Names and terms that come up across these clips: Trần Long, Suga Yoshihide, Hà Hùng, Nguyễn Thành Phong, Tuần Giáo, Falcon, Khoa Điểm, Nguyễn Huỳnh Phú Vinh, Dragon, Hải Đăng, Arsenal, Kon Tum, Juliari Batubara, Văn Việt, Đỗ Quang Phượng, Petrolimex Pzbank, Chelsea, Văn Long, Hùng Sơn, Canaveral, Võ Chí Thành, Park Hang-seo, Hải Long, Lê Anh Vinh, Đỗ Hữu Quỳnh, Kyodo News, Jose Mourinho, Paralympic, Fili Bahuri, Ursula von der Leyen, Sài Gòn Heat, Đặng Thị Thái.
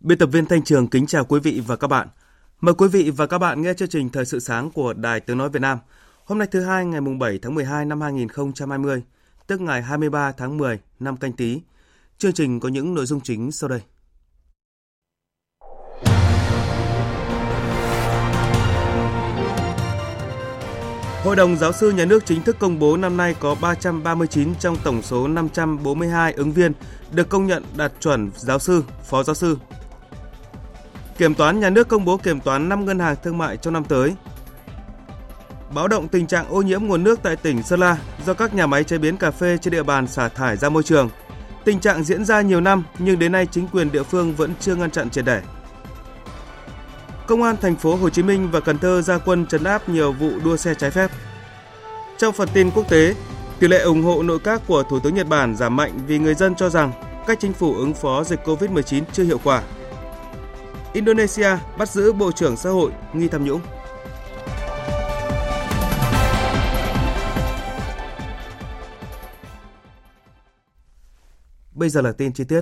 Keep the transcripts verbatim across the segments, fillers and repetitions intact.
Biên tập viên Thanh Trường kính chào quý vị và các bạn. Mời quý vị và các bạn nghe chương trình Thời sự sáng của Đài Tiếng Nói Việt Nam. Hôm nay thứ hai ngày bảy tháng mười hai năm hai nghìn không trăm hai mươi, tức ngày hai mươi ba tháng mười năm Canh Tý. Chương trình có những nội dung chính sau đây. Hội đồng Giáo sư Nhà nước chính thức công bố năm nay có ba trăm ba mươi chín trong tổng số năm trăm bốn mươi hai ứng viên được công nhận đạt chuẩn giáo sư, phó giáo sư. Kiểm toán Nhà nước công bố kiểm toán năm ngân hàng thương mại trong năm tới. Báo động tình trạng ô nhiễm nguồn nước tại tỉnh Sơn La do các nhà máy chế biến cà phê trên địa bàn xả thải ra môi trường. Tình trạng diễn ra nhiều năm nhưng đến nay chính quyền địa phương vẫn chưa ngăn chặn triệt để. Công an thành phố Hồ Chí Minh và Cần Thơ ra quân trấn áp nhiều vụ đua xe trái phép. Trong phần tin quốc tế, tỷ lệ ủng hộ nội các của Thủ tướng Nhật Bản giảm mạnh vì người dân cho rằng cách chính phủ ứng phó dịch covid mười chín chưa hiệu quả. Indonesia bắt giữ Bộ trưởng Xã hội nghi tham nhũng. Bây giờ là tin chi tiết.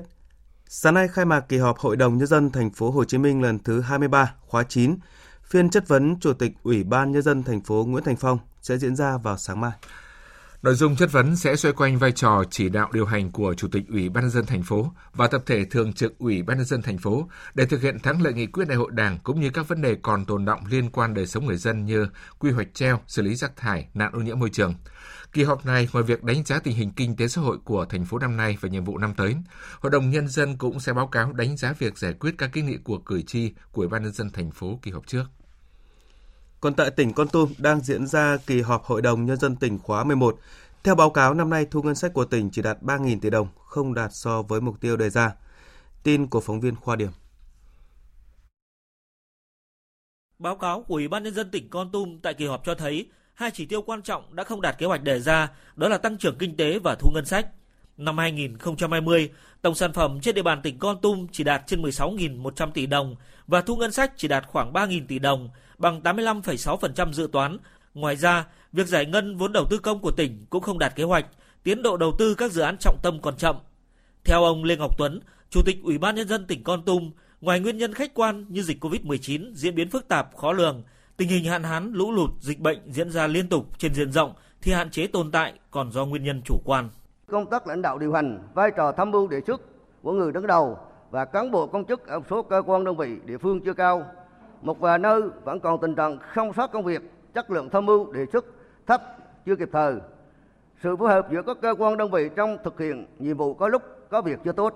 Sáng nay khai mạc kỳ họp Hội đồng Nhân dân Thành phố Hồ Chí Minh lần thứ hai mươi ba, khóa chín. Phiên chất vấn Chủ tịch Ủy ban Nhân dân Thành phố Nguyễn Thành Phong sẽ diễn ra vào sáng mai. Nội dung chất vấn sẽ xoay quanh vai trò chỉ đạo điều hành của Chủ tịch Ủy ban Nhân dân Thành phố và tập thể Thường trực Ủy ban Nhân dân Thành phố để thực hiện thắng lợi nghị quyết Đại hội Đảng cũng như các vấn đề còn tồn đọng liên quan đời sống người dân như quy hoạch treo, xử lý rác thải, nạn ô nhiễm môi trường. Kỳ họp này, ngoài việc đánh giá tình hình kinh tế xã hội của thành phố năm nay và nhiệm vụ năm tới, Hội đồng Nhân dân cũng sẽ báo cáo đánh giá việc giải quyết các kiến nghị của cử tri của Ủy ban Nhân dân Thành phố kỳ họp trước. Còn tại tỉnh Kon Tum đang diễn ra kỳ họp Hội đồng Nhân dân tỉnh khóa mười một. Theo báo cáo, năm nay thu ngân sách của tỉnh chỉ đạt ba nghìn tỷ đồng, không đạt so với mục tiêu đề ra. Tin của phóng viên Khoa Điểm. Báo cáo của Ủy ban Nhân dân tỉnh Kon Tum tại kỳ họp cho thấy hai chỉ tiêu quan trọng đã không đạt kế hoạch đề ra, đó là tăng trưởng kinh tế và thu ngân sách. Năm hai nghìn không trăm hai mươi, tổng sản phẩm trên địa bàn tỉnh Kon Tum chỉ đạt trên mười sáu nghìn một trăm tỷ đồng và thu ngân sách chỉ đạt khoảng ba nghìn tỷ đồng, bằng tám mươi lăm phẩy sáu phần trăm dự toán. Ngoài ra, việc giải ngân vốn đầu tư công của tỉnh cũng không đạt kế hoạch, tiến độ đầu tư các dự án trọng tâm còn chậm. Theo ông Lê Ngọc Tuấn, Chủ tịch Ủy ban Nhân dân tỉnh Kon Tum, ngoài nguyên nhân khách quan như dịch covid mười chín diễn biến phức tạp, khó lường, tình hình hạn hán, lũ lụt, dịch bệnh diễn ra liên tục trên diện rộng thì hạn chế tồn tại còn do nguyên nhân chủ quan. Công tác lãnh đạo điều hành, vai trò tham mưu đề xuất của người đứng đầu và cán bộ công chức ở một số cơ quan đơn vị địa phương chưa cao. Một vài nơi vẫn còn tình trạng không sót công việc, chất lượng tham mưu đề xuất thấp, chưa kịp thời. Sự phối hợp giữa các cơ quan đơn vị trong thực hiện nhiệm vụ có lúc có việc chưa tốt.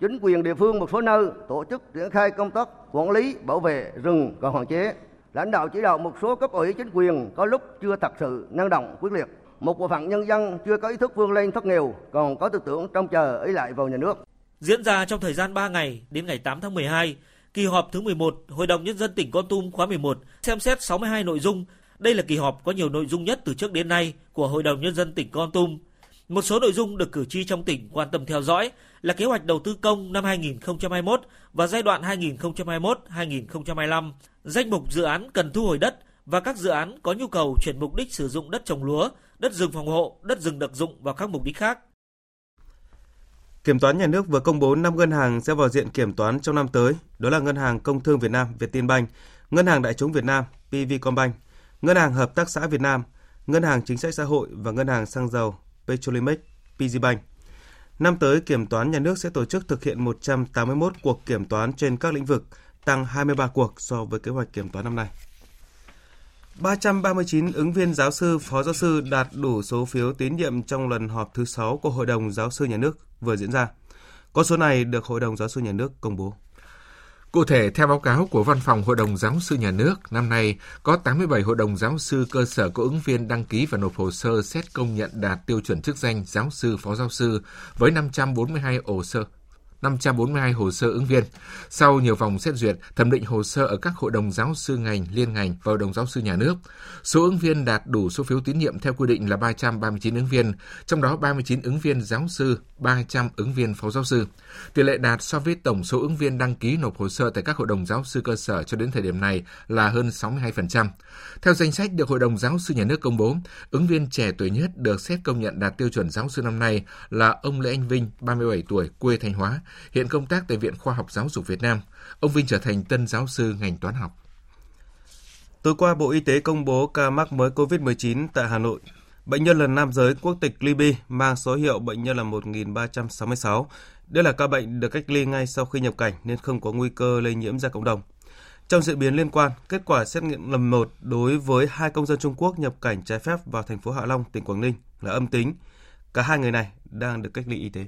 Chính quyền địa phương một số nơi tổ chức triển khai công tác quản lý bảo vệ rừng còn hạn chế. Lãnh đạo chỉ đạo một số cấp ủy chính quyền có lúc chưa thật sự năng động quyết liệt. Một bộ phận nhân dân chưa có ý thức vươn lên thoát nghèo, còn có tư tưởng trông chờ ý lại vào nhà nước. Diễn ra trong thời gian ba ngày đến ngày tám tháng mười hai, kỳ họp thứ mười một, Hội đồng Nhân dân tỉnh Kon Tum khóa mười một xem xét sáu mươi hai nội dung. Đây là kỳ họp có nhiều nội dung nhất từ trước đến nay của Hội đồng Nhân dân tỉnh Kon Tum. Một số nội dung được cử tri trong tỉnh quan tâm theo dõi là kế hoạch đầu tư công năm hai nghìn không trăm hai mươi mốt và giai đoạn hai nghìn không trăm hai mươi mốt đến hai nghìn không trăm hai mươi lăm, danh mục dự án cần thu hồi đất và các dự án có nhu cầu chuyển mục đích sử dụng đất trồng lúa, đất rừng phòng hộ, đất rừng đặc dụng và các mục đích khác. Kiểm toán Nhà nước vừa công bố năm ngân hàng sẽ vào diện kiểm toán trong năm tới, đó là Ngân hàng Công thương Việt Nam Vietinbank, Ngân hàng Đại chúng Việt Nam Pvcombank, Ngân hàng Hợp tác xã Việt Nam, Ngân hàng Chính sách Xã hội và Ngân hàng Xăng dầu Petrolimex Pzbank. Năm tới, Kiểm toán Nhà nước sẽ tổ chức thực hiện một trăm tám mươi mốt cuộc kiểm toán trên các lĩnh vực, tăng hai mươi ba cuộc so với kế hoạch kiểm toán năm nay. ba trăm ba mươi chín ứng viên giáo sư, phó giáo sư đạt đủ số phiếu tín nhiệm trong lần họp thứ sáu của Hội đồng Giáo sư Nhà nước vừa diễn ra. Con số này được Hội đồng Giáo sư Nhà nước công bố. Cụ thể, theo báo cáo của Văn phòng Hội đồng Giáo sư Nhà nước, năm nay có tám mươi bảy hội đồng giáo sư cơ sở có ứng viên đăng ký và nộp hồ sơ xét công nhận đạt tiêu chuẩn chức danh giáo sư, phó giáo sư với năm trăm bốn mươi hai hồ sơ. năm trăm bốn mươi hai hồ sơ ứng viên. Sau nhiều vòng xét duyệt, thẩm định hồ sơ ở các hội đồng giáo sư ngành, liên ngành và hội đồng giáo sư nhà nước, số ứng viên đạt đủ số phiếu tín nhiệm theo quy định là ba trăm ba mươi chín ứng viên, trong đó ba mươi chín ứng viên giáo sư, ba trăm ứng viên phó giáo sư. Tỷ lệ đạt so với tổng số ứng viên đăng ký nộp hồ sơ tại các hội đồng giáo sư cơ sở cho đến thời điểm này là hơn sáu mươi hai phần trăm. Theo danh sách được Hội đồng Giáo sư Nhà nước công bố, ứng viên trẻ tuổi nhất được xét công nhận đạt tiêu chuẩn giáo sư năm nay là ông Lê Anh Vinh, ba mươi bảy tuổi, quê Thanh Hóa, hiện công tác tại Viện Khoa học Giáo dục Việt Nam. Ông Vinh trở thành tân giáo sư ngành toán học. Tối qua, Bộ Y tế công bố ca mắc mới covid mười chín tại Hà Nội. Bệnh nhân là nam giới quốc tịch Libya, mang số hiệu bệnh nhân là một nghìn ba trăm sáu mươi sáu. Đây là ca bệnh được cách ly ngay sau khi nhập cảnh nên không có nguy cơ lây nhiễm ra cộng đồng. Trong diễn biến liên quan, kết quả xét nghiệm lần một đối với hai công dân Trung Quốc nhập cảnh trái phép vào thành phố Hạ Long, tỉnh Quảng Ninh là âm tính. Cả hai người này đang được cách ly y tế.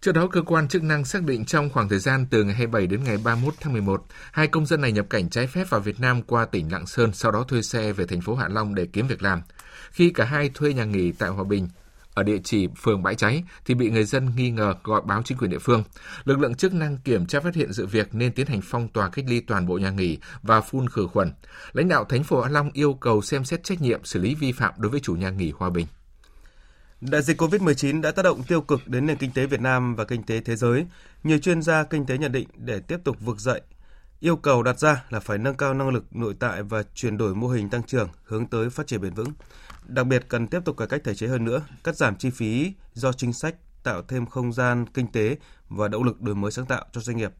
Trước đó, cơ quan chức năng xác định trong khoảng thời gian từ ngày hai mươi bảy đến ngày ba mươi mốt tháng mười một, hai công dân này nhập cảnh trái phép vào Việt Nam qua tỉnh Lạng Sơn, sau đó thuê xe về thành phố Hạ Long để kiếm việc làm. Khi cả hai thuê nhà nghỉ tại Hòa Bình, ở địa chỉ phường Bãi Cháy thì bị người dân nghi ngờ gọi báo chính quyền địa phương. Lực lượng chức năng kiểm tra phát hiện sự việc nên tiến hành phong tỏa cách ly toàn bộ nhà nghỉ và phun khử khuẩn. Lãnh đạo thành phố Hạ Long yêu cầu xem xét trách nhiệm xử lý vi phạm đối với chủ nhà nghỉ Hòa Bình. Đại dịch covid mười chín đã tác động tiêu cực đến nền kinh tế Việt Nam và kinh tế thế giới. Nhiều chuyên gia kinh tế nhận định để tiếp tục vực dậy, yêu cầu đặt ra là phải nâng cao năng lực nội tại và chuyển đổi mô hình tăng trưởng hướng tới phát triển bền vững. Đặc biệt cần tiếp tục cải cách thể chế hơn nữa, cắt giảm chi phí do chính sách, tạo thêm không gian kinh tế và động lực đổi mới sáng tạo cho doanh nghiệp.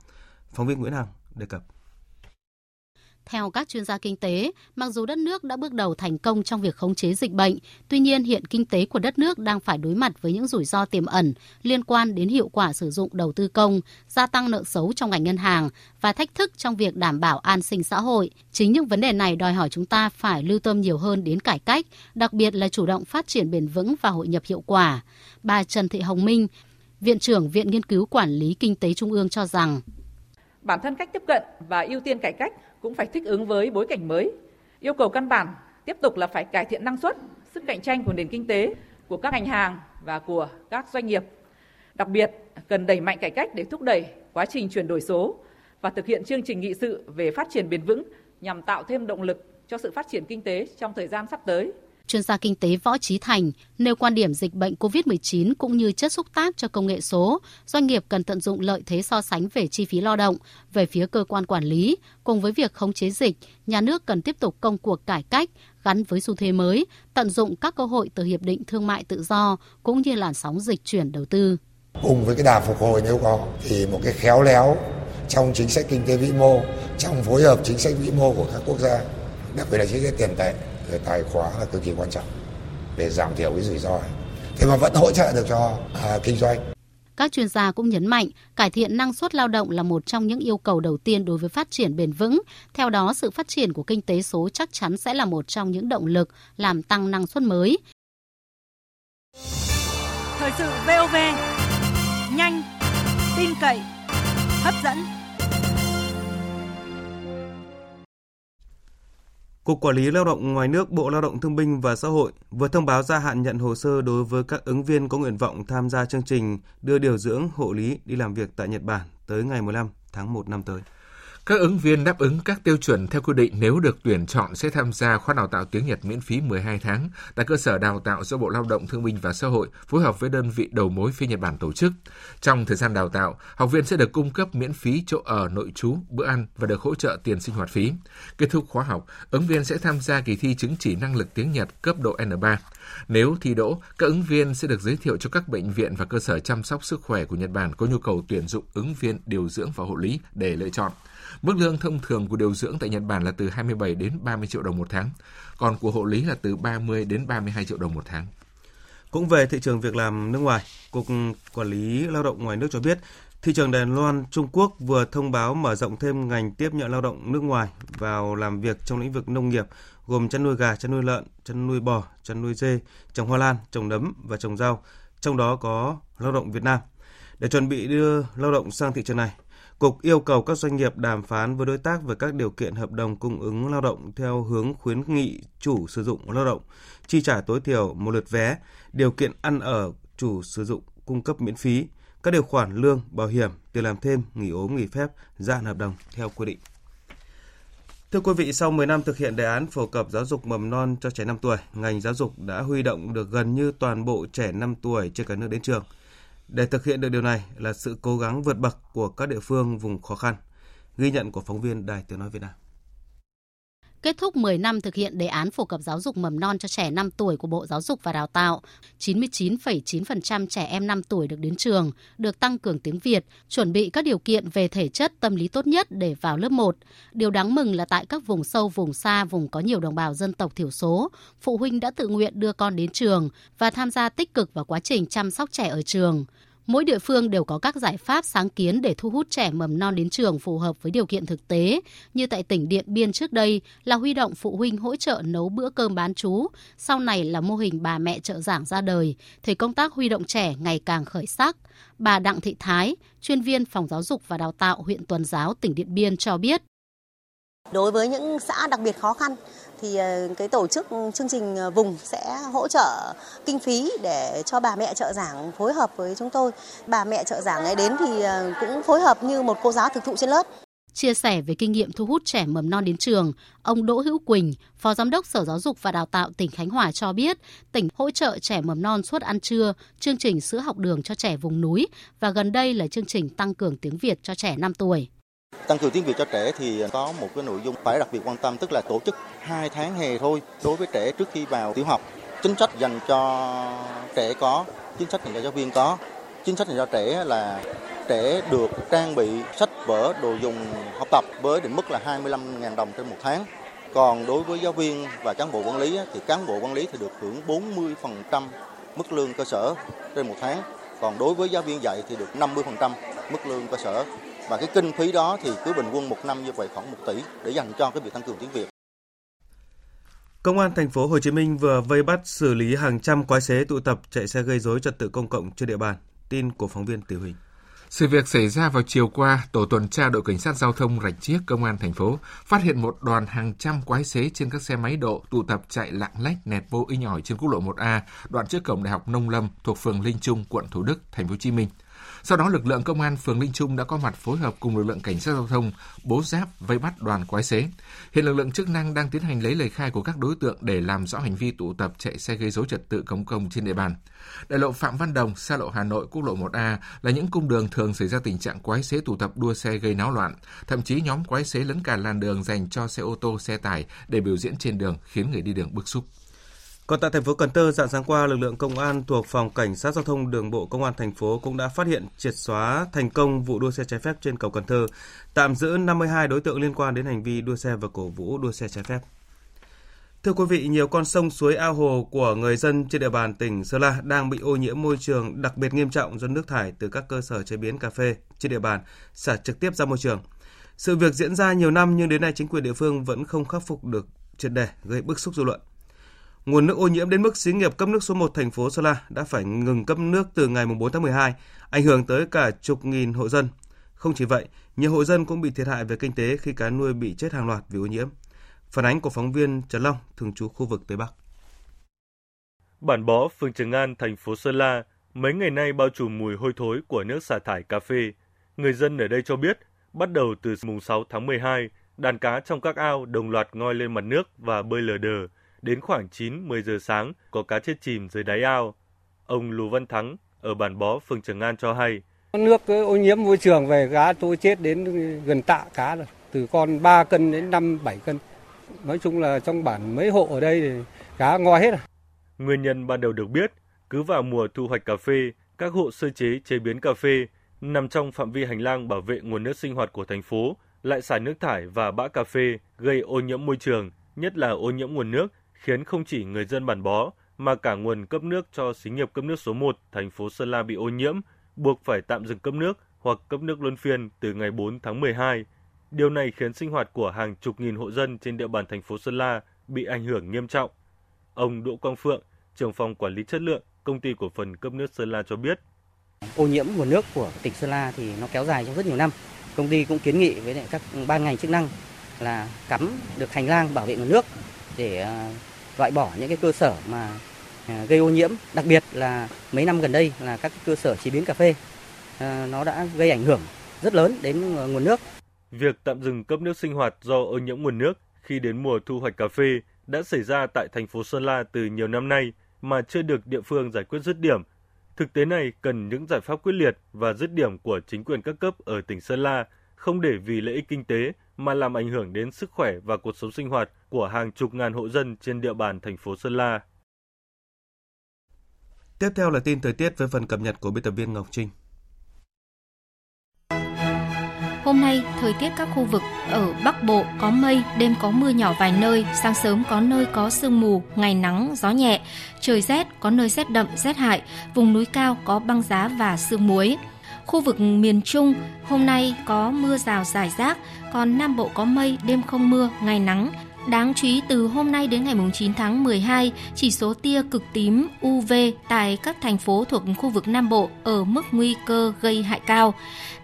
Phóng viên Nguyễn Hằng đề cập. Theo các chuyên gia kinh tế, mặc dù đất nước đã bước đầu thành công trong việc khống chế dịch bệnh, tuy nhiên hiện kinh tế của đất nước đang phải đối mặt với những rủi ro tiềm ẩn liên quan đến hiệu quả sử dụng đầu tư công, gia tăng nợ xấu trong ngành ngân hàng và thách thức trong việc đảm bảo an sinh xã hội. Chính những vấn đề này đòi hỏi chúng ta phải lưu tâm nhiều hơn đến cải cách, đặc biệt là chủ động phát triển bền vững và hội nhập hiệu quả. Bà Trần Thị Hồng Minh, Viện trưởng Viện Nghiên cứu Quản lý Kinh tế Trung ương cho rằng, bản thân cách tiếp cận và ưu tiên cải cách cũng phải thích ứng với bối cảnh mới. Yêu cầu căn bản tiếp tục là phải cải thiện năng suất, sức cạnh tranh của nền kinh tế, của các ngành hàng và của các doanh nghiệp. Đặc biệt, cần đẩy mạnh cải cách để thúc đẩy quá trình chuyển đổi số và thực hiện chương trình nghị sự về phát triển bền vững nhằm tạo thêm động lực cho sự phát triển kinh tế trong thời gian sắp tới. Chuyên gia kinh tế Võ Chí Thành nêu quan điểm dịch bệnh covid mười chín cũng như chất xúc tác cho công nghệ số, doanh nghiệp cần tận dụng lợi thế so sánh về chi phí lao động, về phía cơ quan quản lý. Cùng với việc khống chế dịch, nhà nước cần tiếp tục công cuộc cải cách gắn với xu thế mới, tận dụng các cơ hội từ Hiệp định Thương mại Tự do cũng như làn sóng dịch chuyển đầu tư. Cùng với cái đà phục hồi nếu có thì một cái khéo léo trong chính sách kinh tế vĩ mô, trong phối hợp chính sách vĩ mô của các quốc gia, đặc biệt là chính sách tiền tệ, tài khóa là cực kỳ quan trọng để giảm thiểu cái rủi ro, thế mà vẫn hỗ trợ được cho à, kinh doanh. Các chuyên gia cũng nhấn mạnh, cải thiện năng suất lao động là một trong những yêu cầu đầu tiên đối với phát triển bền vững. Theo đó, sự phát triển của kinh tế số chắc chắn sẽ là một trong những động lực làm tăng năng suất mới. Thời sự vê o vê, nhanh, tin cậy, hấp dẫn. Cục Quản lý Lao động ngoài nước Bộ Lao động Thương binh và Xã hội vừa thông báo gia hạn nhận hồ sơ đối với các ứng viên có nguyện vọng tham gia chương trình đưa điều dưỡng hộ lý đi làm việc tại Nhật Bản tới ngày mười lăm tháng một năm tới. Các ứng viên đáp ứng các tiêu chuẩn theo quy định nếu được tuyển chọn sẽ tham gia khóa đào tạo tiếng Nhật miễn phí mười hai tháng tại cơ sở đào tạo do Bộ Lao động Thương binh và Xã hội phối hợp với đơn vị đầu mối phía Nhật Bản tổ chức. Trong thời gian đào tạo, học viên sẽ được cung cấp miễn phí chỗ ở, nội trú, bữa ăn và được hỗ trợ tiền sinh hoạt phí. Kết thúc khóa học, ứng viên sẽ tham gia kỳ thi chứng chỉ năng lực tiếng Nhật cấp độ en ba. Nếu thi đỗ, các ứng viên sẽ được giới thiệu cho các bệnh viện và cơ sở chăm sóc sức khỏe của Nhật Bản có nhu cầu tuyển dụng ứng viên điều dưỡng và hộ lý để lựa chọn. Mức lương thông thường của điều dưỡng tại Nhật Bản là từ hai mươi bảy đến ba mươi triệu đồng một tháng, còn của hộ lý là từ ba mươi đến ba mươi hai triệu đồng một tháng. Cũng về thị trường việc làm nước ngoài, Cục Quản lý Lao động ngoài nước cho biết, Thị trường Đài Loan, Trung Quốc vừa thông báo mở rộng thêm ngành tiếp nhận lao động nước ngoài vào làm việc trong lĩnh vực nông nghiệp, gồm chăn nuôi gà, chăn nuôi lợn, chăn nuôi bò, chăn nuôi dê, trồng hoa lan, trồng nấm và trồng rau, trong đó có lao động Việt Nam. Để chuẩn bị đưa lao động sang thị trường này, Cục yêu cầu các doanh nghiệp đàm phán với đối tác về các điều kiện hợp đồng cung ứng lao động theo hướng khuyến nghị chủ sử dụng lao động chi trả tối thiểu một lượt vé, điều kiện ăn ở chủ sử dụng cung cấp miễn phí, các điều khoản lương, bảo hiểm, tiền làm thêm, nghỉ ốm, nghỉ phép, gia hạn hợp đồng theo quy định. Thưa quý vị, sau mười năm thực hiện đề án phổ cập giáo dục mầm non cho trẻ năm tuổi, ngành giáo dục đã huy động được gần như toàn bộ trẻ năm tuổi trên cả nước đến trường. Để thực hiện được điều này là sự cố gắng vượt bậc của các địa phương vùng khó khăn. Ghi nhận của phóng viên Đài Tiếng nói Việt Nam. Kết thúc mười năm thực hiện đề án phổ cập giáo dục mầm non cho trẻ năm tuổi của Bộ Giáo dục và Đào tạo, chín mươi chín phẩy chín phần trăm trẻ em năm tuổi được đến trường, được tăng cường tiếng Việt, chuẩn bị các điều kiện về thể chất, tâm lý tốt nhất để vào lớp một. Điều đáng mừng là tại các vùng sâu, vùng xa, vùng có nhiều đồng bào dân tộc thiểu số, phụ huynh đã tự nguyện đưa con đến trường và tham gia tích cực vào quá trình chăm sóc trẻ ở trường. Mỗi địa phương đều có các giải pháp sáng kiến để thu hút trẻ mầm non đến trường phù hợp với điều kiện thực tế, như tại tỉnh Điện Biên trước đây là huy động phụ huynh hỗ trợ nấu bữa cơm bán trú, sau này là mô hình bà mẹ trợ giảng ra đời, thì công tác huy động trẻ ngày càng khởi sắc. Bà Đặng Thị Thái, chuyên viên Phòng Giáo dục và Đào tạo huyện Tuần Giáo, tỉnh Điện Biên cho biết. Đối với những xã đặc biệt khó khăn, thì cái tổ chức chương trình vùng sẽ hỗ trợ kinh phí để cho bà mẹ trợ giảng phối hợp với chúng tôi. Bà mẹ trợ giảng ấy đến thì cũng phối hợp như một cô giáo thực thụ trên lớp. Chia sẻ về kinh nghiệm thu hút trẻ mầm non đến trường, ông Đỗ Hữu Quỳnh, Phó Giám đốc Sở Giáo dục và Đào tạo tỉnh Khánh Hòa cho biết, tỉnh hỗ trợ trẻ mầm non suất ăn trưa, chương trình sữa học đường cho trẻ vùng núi và gần đây là chương trình tăng cường tiếng Việt cho trẻ năm tuổi. Tăng cường tiếng Việt cho trẻ thì có một cái nội dung phải đặc biệt quan tâm, tức là tổ chức hai tháng hè thôi đối với trẻ trước khi vào tiểu học. Chính sách dành cho trẻ có, chính sách dành cho giáo viên có, chính sách dành cho trẻ là trẻ được trang bị sách vở, đồ dùng học tập với định mức là hai mươi lăm nghìn đồng trên một tháng. Còn đối với giáo viên và cán bộ quản lý thì cán bộ quản lý thì được hưởng bốn mươi phần trăm mức lương cơ sở trên một tháng. Còn đối với giáo viên dạy thì được năm mươi phần trăm mức lương cơ sở. Và cái kinh phí đó thì cứ bình quân một năm như vậy khoảng một tỷ để dành cho cái việc tăng cường tiếng Việt. Công an thành phố Hồ Chí Minh vừa vây bắt xử lý hàng trăm quái xế tụ tập chạy xe gây rối trật tự công cộng trên địa bàn. Tin của phóng viên Tiểu Hình. Sự việc xảy ra vào chiều qua, tổ tuần tra đội cảnh sát giao thông Rạch Chiếc công an thành phố phát hiện một đoàn hàng trăm quái xế trên các xe máy độ tụ tập chạy lạng lách nẹt vô inh ỏi trên quốc lộ một A, đoạn trước cổng Đại học Nông Lâm thuộc phường Linh Trung, quận Thủ Đức, thành phố Hồ Chí Minh. Sau đó, lực lượng công an phường Linh Trung đã có mặt phối hợp cùng lực lượng cảnh sát giao thông bố giáp vây bắt đoàn quái xế. Hiện lực lượng chức năng đang tiến hành lấy lời khai của các đối tượng để làm rõ hành vi tụ tập chạy xe gây rối trật tự công cộng trên địa bàn. Đại lộ Phạm Văn Đồng, xa lộ Hà Nội, quốc lộ một A là những cung đường thường xảy ra tình trạng quái xế tụ tập đua xe gây náo loạn. Thậm chí nhóm quái xế lấn cả làn đường dành cho xe ô tô, xe tải để biểu diễn trên đường khiến người đi đường bức xúc. Còn tại thành phố Cần Thơ, rạng sáng qua, lực lượng công an thuộc Phòng Cảnh sát Giao thông Đường bộ Công an thành phố cũng đã phát hiện triệt xóa thành công vụ đua xe trái phép trên cầu Cần Thơ, tạm giữ năm mươi hai đối tượng liên quan đến hành vi đua xe và cổ vũ đua xe trái phép. Thưa quý vị, nhiều con sông, suối, ao hồ của người dân trên địa bàn tỉnh Sơn La đang bị ô nhiễm môi trường đặc biệt nghiêm trọng do nước thải từ các cơ sở chế biến cà phê trên địa bàn xả trực tiếp ra môi trường. Sự việc diễn ra nhiều năm nhưng đến nay chính quyền địa phương vẫn không khắc phục được triệt để, gây bức xúc dư luận. Nguồn nước ô nhiễm đến mức xí nghiệp cấp nước số một thành phố Sơn La đã phải ngừng cấp nước từ ngày bốn tháng mười hai, ảnh hưởng tới cả chục nghìn hộ dân. Không chỉ vậy, nhiều hộ dân cũng bị thiệt hại về kinh tế khi cá nuôi bị chết hàng loạt vì ô nhiễm. Phản ánh của phóng viên Trần Long, thường trú khu vực Tây Bắc. Bản Bó, phường Trường An, thành phố Sơn La, mấy ngày nay bao trùm mùi hôi thối của nước xả thải cà phê. Người dân ở đây cho biết, bắt đầu từ mùng sáu tháng mười hai, đàn cá trong các ao đồng loạt ngoi lên mặt nước và bơi lờ đờ. Đến khoảng chín mười giờ sáng, có cá chết chìm dưới đáy ao. Ông Lù Văn Thắng ở Bản Bó, phường Trường An cho hay. Nước ô nhiễm môi trường về cá tôi chết đến gần tạ cá rồi, từ con ba cân đến năm bảy cân. Nói chung là trong bản mấy hộ ở đây thì cá ngoi hết rồi. Nguyên nhân ban đầu được biết, cứ vào mùa thu hoạch cà phê, các hộ sơ chế chế biến cà phê nằm trong phạm vi hành lang bảo vệ nguồn nước sinh hoạt của thành phố lại xả nước thải và bã cà phê gây ô nhiễm môi trường, nhất là ô nhiễm nguồn nước, khiến không chỉ người dân Bản Bó mà cả nguồn cấp nước cho xí nghiệp cấp nước số một thành phố Sơn La bị ô nhiễm, buộc phải tạm dừng cấp nước hoặc cấp nước luân phiên từ ngày bốn tháng mười hai. Điều này khiến sinh hoạt của hàng chục nghìn hộ dân trên địa bàn thành phố Sơn La bị ảnh hưởng nghiêm trọng. Ông Đỗ Quang Phượng, trưởng phòng quản lý chất lượng, công ty cổ phần cấp nước Sơn La cho biết. Ô nhiễm nguồn nước của tỉnh Sơn La thì nó kéo dài trong rất nhiều năm. Công ty cũng kiến nghị với các ban ngành chức năng là cắm được hành lang bảo vệ nguồn nước để loại bỏ những cái cơ sở mà gây ô nhiễm, đặc biệt là mấy năm gần đây là các cơ sở chế biến cà phê nó đã gây ảnh hưởng rất lớn đến nguồn nước. Việc tạm dừng cấp nước sinh hoạt do ô nhiễm nguồn nước khi đến mùa thu hoạch cà phê đã xảy ra tại thành phố Sơn La từ nhiều năm nay mà chưa được địa phương giải quyết dứt điểm. Thực tế này cần những giải pháp quyết liệt và dứt điểm của chính quyền các cấp ở tỉnh Sơn La, không để vì lợi ích kinh tế mà làm ảnh hưởng đến sức khỏe và cuộc sống sinh hoạt của hàng chục ngàn hộ dân trên địa bàn thành phố Sơn La. Tiếp theo là tin thời tiết với phần cập nhật của biên tập viên Ngọc Trinh. Hôm nay, thời tiết các khu vực ở Bắc Bộ có mây, đêm có mưa nhỏ vài nơi, sáng sớm có nơi có sương mù, ngày nắng, gió nhẹ, trời rét, có nơi rét đậm, rét hại, vùng núi cao có băng giá và sương muối. Khu vực miền Trung, hôm nay có mưa rào rải rác, còn Nam Bộ có mây, đêm không mưa, ngày nắng. Đáng chú ý từ hôm nay đến ngày chín tháng mười hai, chỉ số tia cực tím u vê tại các thành phố thuộc khu vực Nam Bộ ở mức nguy cơ gây hại cao.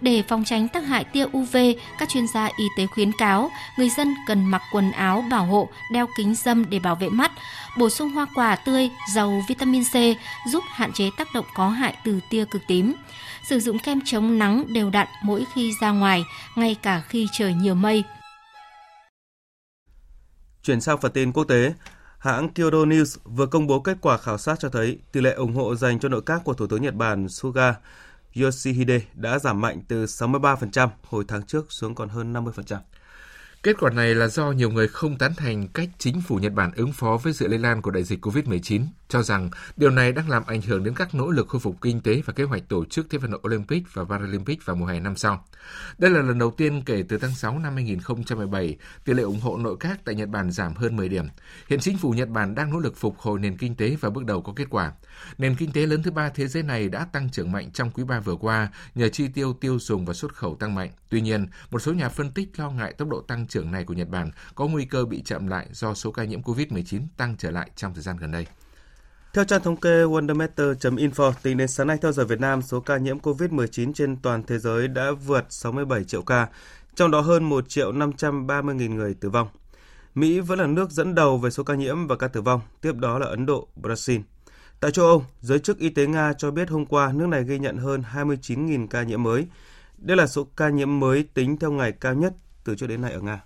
Để phòng tránh tác hại tia u vê, các chuyên gia y tế khuyến cáo người dân cần mặc quần áo bảo hộ, đeo kính râm để bảo vệ mắt, bổ sung hoa quả tươi giàu vitamin C giúp hạn chế tác động có hại từ tia cực tím. Sử dụng kem chống nắng đều đặn mỗi khi ra ngoài, ngay cả khi trời nhiều mây. Chuyển sang phần tin quốc tế, hãng Kyodo News vừa công bố kết quả khảo sát cho thấy tỷ lệ ủng hộ dành cho nội các của Thủ tướng Nhật Bản Suga Yoshihide đã giảm mạnh từ sáu mươi ba phần trăm hồi tháng trước xuống còn hơn năm mươi phần trăm. Kết quả này là do nhiều người không tán thành cách chính phủ Nhật Bản ứng phó với sự lây lan của đại dịch covid mười chín, cho rằng điều này đang làm ảnh hưởng đến các nỗ lực khôi phục kinh tế và kế hoạch tổ chức Thế vận hội Olympic và Paralympic vào mùa hè năm sau. Đây là lần đầu tiên kể từ tháng sáu năm hai không một bảy, tỷ lệ ủng hộ nội các tại Nhật Bản giảm hơn mười điểm. Hiện chính phủ Nhật Bản đang nỗ lực phục hồi nền kinh tế và bước đầu có kết quả. Nền kinh tế lớn thứ ba thế giới này đã tăng trưởng mạnh trong quý ba vừa qua nhờ chi tiêu tiêu dùng và xuất khẩu tăng mạnh. Tuy nhiên, một số nhà phân tích lo ngại tốc độ tăng trưởng Tăng trưởng này của Nhật Bản có nguy cơ bị chậm lại do số ca nhiễm covid mười chín tăng trở lại trong thời gian gần đây. Theo trang thống kê wondermeter chấm info, tính đến sáng nay theo giờ Việt Nam, số ca nhiễm covid mười chín trên toàn thế giới đã vượt sáu mươi bảy triệu ca, trong đó hơn một triệu năm trăm ba mươi nghìn người tử vong. Mỹ vẫn là nước dẫn đầu về số ca nhiễm và ca tử vong, tiếp đó là Ấn Độ, Brazil. Tại châu Âu, giới chức y tế Nga cho biết hôm qua nước này ghi nhận hơn hai mươi chín nghìn ca nhiễm mới. Đây là số ca nhiễm mới tính theo ngày cao nhất từ trước đến nay ở Nga.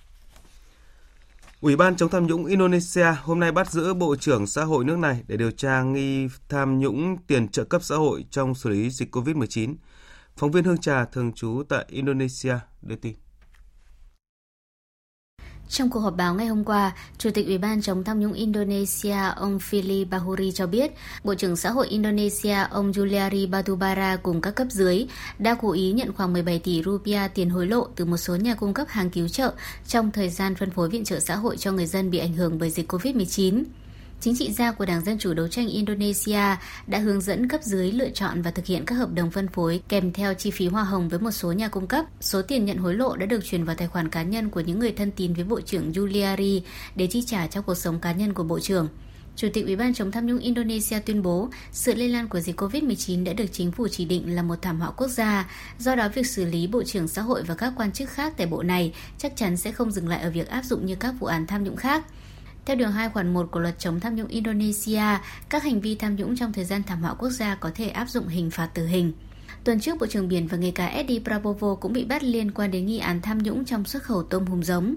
Ủy ban chống tham nhũng Indonesia hôm nay bắt giữ Bộ trưởng Xã hội nước này để điều tra nghi tham nhũng tiền trợ cấp xã hội trong xử lý dịch covid mười chín. Phóng viên Hương Trà thường trú tại Indonesia đưa tin. Trong cuộc họp báo ngày hôm qua, Chủ tịch Ủy ban chống tham nhũng Indonesia ông Fili Bahuri cho biết, Bộ trưởng Xã hội Indonesia ông Juliari Batubara cùng các cấp dưới đã cố ý nhận khoảng mười bảy tỷ rupiah tiền hối lộ từ một số nhà cung cấp hàng cứu trợ trong thời gian phân phối viện trợ xã hội cho người dân bị ảnh hưởng bởi dịch covid mười chín. Chính trị gia của Đảng Dân chủ đấu tranh Indonesia đã hướng dẫn cấp dưới lựa chọn và thực hiện các hợp đồng phân phối kèm theo chi phí hoa hồng với một số nhà cung cấp. Số tiền nhận hối lộ đã được chuyển vào tài khoản cá nhân của những người thân tín với Bộ trưởng Juliari để chi trả cho cuộc sống cá nhân của Bộ trưởng. Chủ tịch Ủy ban chống tham nhũng Indonesia tuyên bố sự lây lan của dịch covid mười chín đã được chính phủ chỉ định là một thảm họa quốc gia, do đó việc xử lý Bộ trưởng Xã hội và các quan chức khác tại bộ này chắc chắn sẽ không dừng lại ở việc áp dụng như các vụ án tham nhũng khác. Theo điều hai khoản một của luật chống tham nhũng Indonesia, các hành vi tham nhũng trong thời gian thảm họa quốc gia có thể áp dụng hình phạt tử hình. Tuần trước, Bộ trưởng Biển và nghề cá Edy Prabowo cũng bị bắt liên quan đến nghi án tham nhũng trong xuất khẩu tôm hùm giống.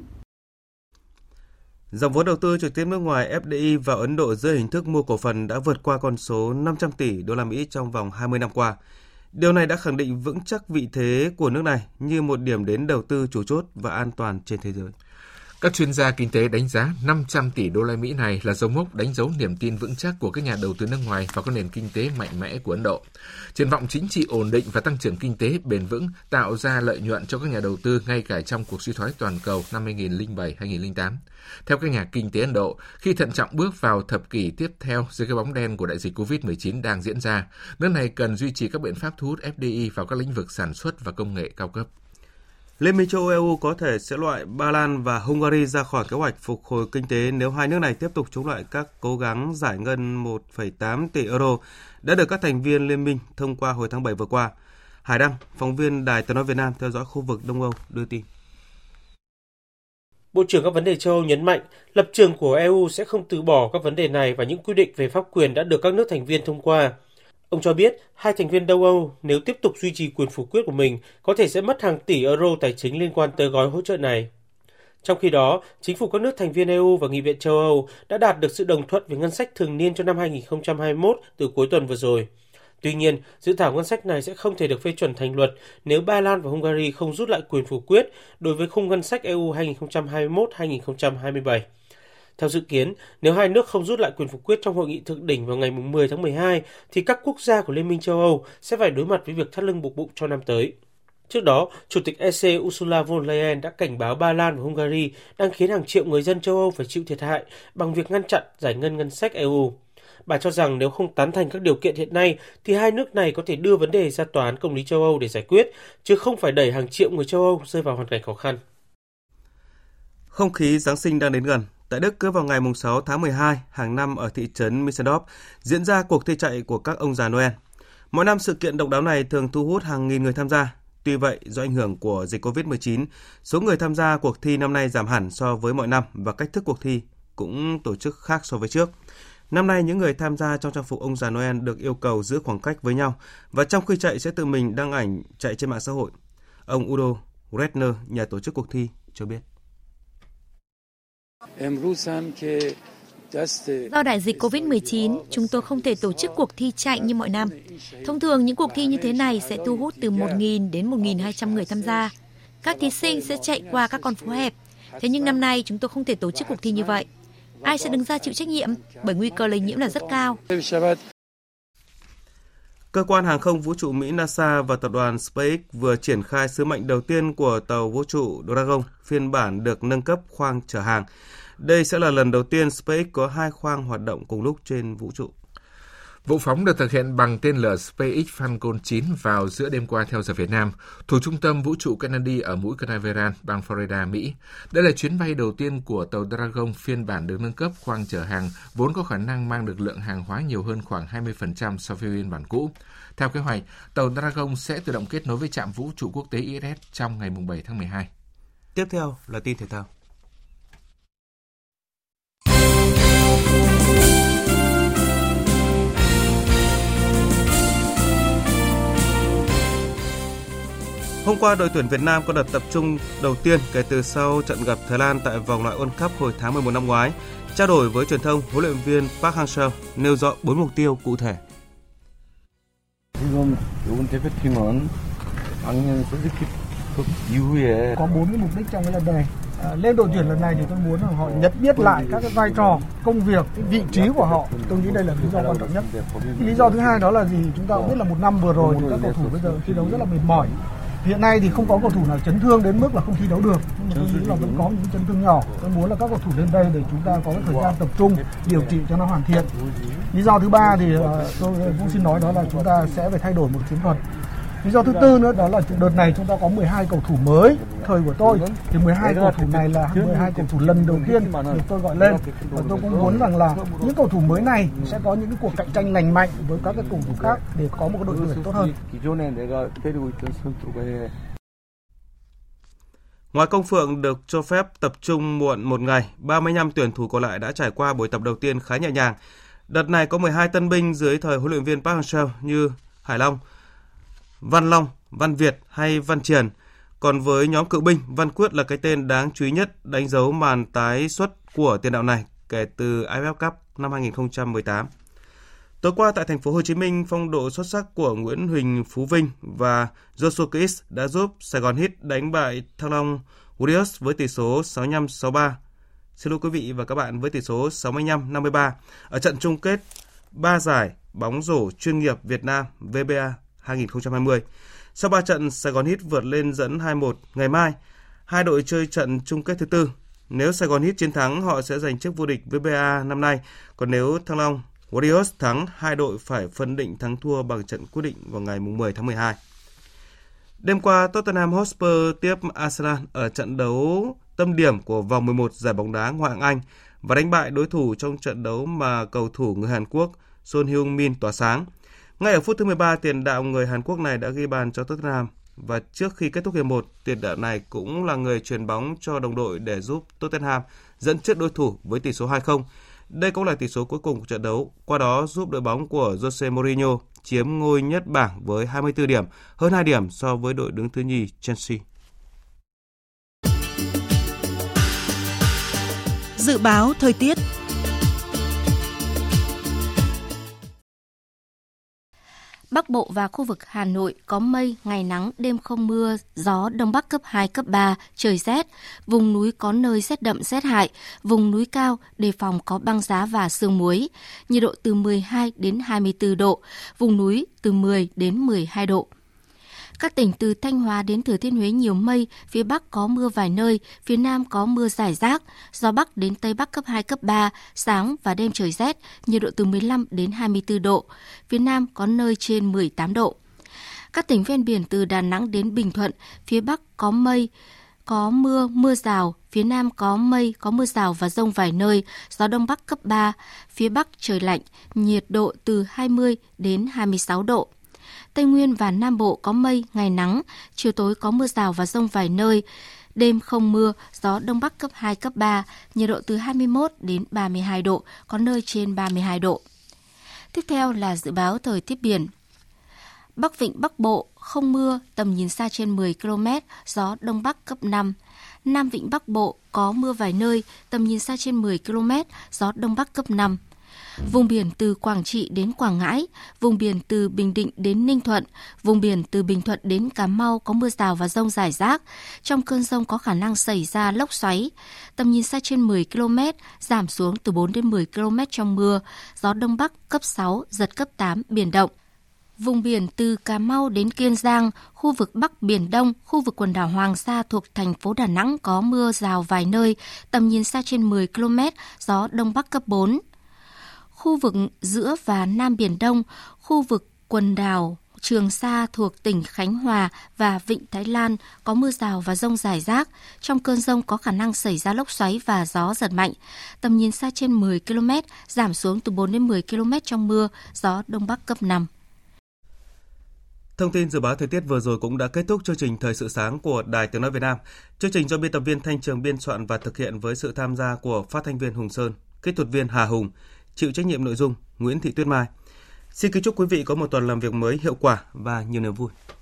Dòng vốn đầu tư trực tiếp nước ngoài ép đê i vào Ấn Độ dưới hình thức mua cổ phần đã vượt qua con số năm trăm tỷ đô la Mỹ trong vòng hai mươi năm qua. Điều này đã khẳng định vững chắc vị thế của nước này như một điểm đến đầu tư chủ chốt và an toàn trên thế giới. Các chuyên gia kinh tế đánh giá năm trăm tỷ đô la Mỹ này là dấu mốc đánh dấu niềm tin vững chắc của các nhà đầu tư nước ngoài vào các nền kinh tế mạnh mẽ của Ấn Độ. Triển vọng chính trị ổn định và tăng trưởng kinh tế bền vững tạo ra lợi nhuận cho các nhà đầu tư ngay cả trong cuộc suy thoái toàn cầu năm hai nghìn không trăm lẻ bảy đến hai nghìn không trăm lẻ tám. Theo các nhà kinh tế Ấn Độ, khi thận trọng bước vào thập kỷ tiếp theo dưới cái bóng đen của đại dịch covid mười chín đang diễn ra, nước này cần duy trì các biện pháp thu hút ép đê i vào các lĩnh vực sản xuất và công nghệ cao cấp. Liên minh châu Âu e u có thể sẽ loại Ba Lan và Hungary ra khỏi kế hoạch phục hồi kinh tế nếu hai nước này tiếp tục chống lại các cố gắng giải ngân một phẩy tám tỷ euro đã được các thành viên liên minh thông qua hồi tháng bảy vừa qua. Hải Đăng, phóng viên Đài Tiếng nói Việt Nam theo dõi khu vực Đông Âu đưa tin. Bộ trưởng các vấn đề châu Âu nhấn mạnh lập trường của e u sẽ không từ bỏ các vấn đề này và những quy định về pháp quyền đã được các nước thành viên thông qua. Ông cho biết hai thành viên Đông Âu nếu tiếp tục duy trì quyền phủ quyết của mình có thể sẽ mất hàng tỷ euro tài chính liên quan tới gói hỗ trợ này. Trong khi đó, chính phủ các nước thành viên e u và Nghị viện châu Âu đã đạt được sự đồng thuận về ngân sách thường niên cho năm hai nghìn không trăm hai mươi mốt từ cuối tuần vừa rồi. Tuy nhiên, dự thảo ngân sách này sẽ không thể được phê chuẩn thành luật nếu Ba Lan và Hungary không rút lại quyền phủ quyết đối với khung ngân sách e u hai nghìn không trăm hai mươi mốt đến hai nghìn không trăm hai mươi bảy. Theo dự kiến, nếu hai nước không rút lại quyền phủ quyết trong hội nghị thượng đỉnh vào ngày mười tháng mười hai, thì các quốc gia của Liên minh châu Âu sẽ phải đối mặt với việc thắt lưng buộc bụng cho năm tới. Trước đó, Chủ tịch e xê Ursula von der Leyen đã cảnh báo Ba Lan và Hungary đang khiến hàng triệu người dân châu Âu phải chịu thiệt hại bằng việc ngăn chặn giải ngân ngân sách e u. Bà cho rằng nếu không tán thành các điều kiện hiện nay, thì hai nước này có thể đưa vấn đề ra tòa án công lý châu Âu để giải quyết, chứ không phải đẩy hàng triệu người châu Âu rơi vào hoàn cảnh khó khăn. Không khí Giáng sinh đang đến gần. Tại Đức, cứ vào ngày sáu tháng mười hai hàng năm ở thị trấn Misseldorf diễn ra cuộc thi chạy của các ông già Noel. Mỗi năm sự kiện độc đáo này thường thu hút hàng nghìn người tham gia. Tuy vậy, do ảnh hưởng của dịch covid mười chín, số người tham gia cuộc thi năm nay giảm hẳn so với mọi năm và cách thức cuộc thi cũng tổ chức khác so với trước. Năm nay, những người tham gia trong trang phục ông già Noel được yêu cầu giữ khoảng cách với nhau và trong khi chạy sẽ tự mình đăng ảnh chạy trên mạng xã hội. Ông Udo Redner, nhà tổ chức cuộc thi, cho biết. Do đại dịch covid mười chín, chúng tôi không thể tổ chức cuộc thi chạy như mọi năm. Thông thường, những cuộc thi như thế này sẽ thu hút từ một nghìn đến một nghìn hai trăm người tham gia. Các thí sinh sẽ chạy qua các con phố hẹp. Thế nhưng năm nay, chúng tôi không thể tổ chức cuộc thi như vậy. Ai sẽ đứng ra chịu trách nhiệm? Bởi nguy cơ lây nhiễm là rất cao. Cơ quan hàng không vũ trụ Mỹ NASA và tập đoàn SpaceX vừa triển khai sứ mệnh đầu tiên của tàu vũ trụ Dragon, phiên bản được nâng cấp khoang chở hàng. Đây sẽ là lần đầu tiên SpaceX có hai khoang hoạt động cùng lúc trên vũ trụ. Vụ phóng được thực hiện bằng tên lửa SpaceX Falcon chín vào giữa đêm qua theo giờ Việt Nam, thuộc trung tâm vũ trụ Kennedy ở mũi Canaveral, bang Florida, Mỹ. Đây là chuyến bay đầu tiên của tàu Dragon phiên bản được nâng cấp khoang chở hàng, vốn có khả năng mang được lượng hàng hóa nhiều hơn khoảng hai mươi phần trăm so với phiên bản cũ. Theo kế hoạch, tàu Dragon sẽ tự động kết nối với trạm vũ trụ quốc tế I S S trong ngày bảy tháng mười hai. Tiếp theo là tin thể thao. Hôm qua, đội tuyển Việt Nam có đợt tập trung đầu tiên kể từ sau trận gặp Thái Lan tại vòng loại World Cup hồi tháng mười một năm ngoái. Trao đổi với truyền thông, huấn luyện viên Park Hang-seo nêu rõ bốn mục tiêu cụ thể. Có bốn cái mục đích trong cái lần này. À, lên đội tuyển lần này thì tôi muốn là họ nhận biết lại các cái vai trò, công việc, vị trí của họ. Tôi nghĩ đây là lý do quan trọng nhất. Cái lý do thứ hai đó là gì? Chúng ta cũng biết là một năm vừa rồi các cầu thủ bây giờ thi đấu rất là mệt mỏi. Hiện nay thì không có cầu thủ nào chấn thương đến mức là không thi đấu được, nhưng mà tôi nghĩ là vẫn có những chấn thương nhỏ. Tôi muốn là các cầu thủ lên đây để chúng ta có cái thời gian tập trung điều trị cho nó hoàn thiện. Lý do thứ ba thì tôi cũng xin nói đó là chúng ta sẽ phải thay đổi một chiến thuật. Lý do thứ tư nữa đó là đợt này chúng ta có mười hai cầu thủ mới. Thời của tôi thì mười hai cầu thủ này là mười hai cầu thủ lần đầu tiên được tôi gọi lên. Và tôi cũng muốn rằng là những cầu thủ mới này sẽ có những cuộc cạnh tranh lành mạnh với các cầu thủ khác để có một đội tuyển tốt hơn. Ngoài Công Phượng được cho phép tập trung muộn một ngày, ba mươi lăm tuyển thủ còn lại đã trải qua buổi tập đầu tiên khá nhẹ nhàng. Đợt này có mười hai tân binh dưới thời huấn luyện viên Park Hang-seo như Hải Long, Văn Long, Văn Việt hay Văn Triển. Còn với nhóm cựu binh, Văn Quyết là cái tên đáng chú ý nhất đánh dấu màn tái xuất của tiền đạo này kể từ a ép ép Cup năm hai nghìn không trăm mười tám. Tối qua tại thành phố Hồ Chí Minh, phong độ xuất sắc của Nguyễn Huỳnh Phú Vinh và Joshua Kiss đã giúp Sài Gòn Heat đánh bại Thăng Long Warriors với tỷ số sáu mươi lăm sáu mươi ba. Xin lỗi quý vị và các bạn, với tỷ số sáu mươi lăm năm mươi ba ở trận chung kết ba giải bóng rổ chuyên nghiệp Việt Nam vê bê a hai không hai không. Sau ba trận, Sài Gòn Heat vượt lên dẫn hai một. Ngày mai, hai đội chơi trận chung kết thứ tư. Nếu Sài Gòn Heat chiến thắng, họ sẽ giành chức vô địch vê bê a năm nay. Còn nếu Thăng Long Warriors thắng, hai đội phải phân định thắng thua bằng trận quyết định vào ngày mười tháng mười hai. Đêm qua, Tottenham Hotspur tiếp Arsenal ở trận đấu tâm điểm của vòng mười một giải bóng đá Ngoại hạng Anh và đánh bại đối thủ trong trận đấu mà cầu thủ người Hàn Quốc Son Heung-min tỏa sáng. Ngay ở phút thứ mười ba, tiền đạo người Hàn Quốc này đã ghi bàn cho Tottenham và trước khi kết thúc hiệp một, tiền đạo này cũng là người chuyền bóng cho đồng đội để giúp Tottenham dẫn trước đối thủ với tỷ số hai không. Đây cũng là tỷ số cuối cùng của trận đấu, qua đó giúp đội bóng của Jose Mourinho chiếm ngôi nhất bảng với hai mươi tư điểm, hơn hai điểm so với đội đứng thứ nhì Chelsea. Dự báo thời tiết. Bắc Bộ và khu vực Hà Nội có mây, ngày nắng, đêm không mưa, gió Đông Bắc cấp hai, cấp ba, trời rét. Vùng núi có nơi rét đậm, rét hại. Vùng núi cao, đề phòng có băng giá và sương muối. Nhiệt độ từ mười hai đến hai mươi tư độ. Vùng núi từ mười đến mười hai độ. Các tỉnh từ Thanh Hóa đến Thừa Thiên Huế nhiều mây, phía Bắc có mưa vài nơi, phía Nam có mưa rải rác, gió Bắc đến Tây Bắc cấp hai, cấp ba, sáng và đêm trời rét, nhiệt độ từ mười lăm đến hai mươi tư độ, phía Nam có nơi trên mười tám độ. Các tỉnh ven biển từ Đà Nẵng đến Bình Thuận, phía Bắc có mây, có mưa, mưa rào, phía Nam có mây, có mưa rào và dông vài nơi, gió Đông Bắc cấp ba, phía Bắc trời lạnh, nhiệt độ từ hai mươi đến hai mươi sáu độ. Tây Nguyên và Nam Bộ có mây, ngày nắng, chiều tối có mưa rào và dông vài nơi, đêm không mưa, gió Đông Bắc cấp hai, cấp ba, nhiệt độ từ hai mươi mốt đến ba mươi hai độ, có nơi trên ba mươi hai độ. Tiếp theo là dự báo thời tiết biển. Bắc Vịnh Bắc Bộ, không mưa, tầm nhìn xa trên mười ki lô mét, gió Đông Bắc cấp năm. Nam Vịnh Bắc Bộ có mưa vài nơi, tầm nhìn xa trên mười ki lô mét, gió Đông Bắc cấp năm. Vùng biển từ Quảng Trị đến Quảng Ngãi, vùng biển từ Bình Định đến Ninh Thuận, vùng biển từ Bình Thuận đến Cà Mau có mưa rào và dông rải rác. Trong cơn dông có khả năng xảy ra lốc xoáy. Tầm nhìn xa trên mười ki lô mét, giảm xuống từ bốn đến mười ki lô mét trong mưa. Gió Đông Bắc cấp sáu, giật cấp tám, biển động. Vùng biển từ Cà Mau đến Kiên Giang, khu vực Bắc Biển Đông, khu vực quần đảo Hoàng Sa thuộc thành phố Đà Nẵng có mưa rào vài nơi. Tầm nhìn xa trên mười ki lô mét, gió Đông Bắc cấp bốn. Khu vực giữa và Nam Biển Đông, khu vực quần đảo Trường Sa thuộc tỉnh Khánh Hòa và Vịnh Thái Lan có mưa rào và dông rải rác. Trong cơn dông có khả năng xảy ra lốc xoáy và gió giật mạnh. Tầm nhìn xa trên mười ki lô mét, giảm xuống từ bốn đến mười ki lô mét trong mưa, gió Đông Bắc cấp năm. Thông tin dự báo thời tiết vừa rồi cũng đã kết thúc chương trình Thời sự sáng của Đài Tiếng Nói Việt Nam. Chương trình do biên tập viên Thanh Trường biên soạn và thực hiện với sự tham gia của phát thanh viên Hùng Sơn, kỹ thuật viên Hà Hùng. Chịu trách nhiệm nội dung Nguyễn Thị Tuyết Mai. Xin kính chúc quý vị có một tuần làm việc mới hiệu quả và nhiều niềm vui.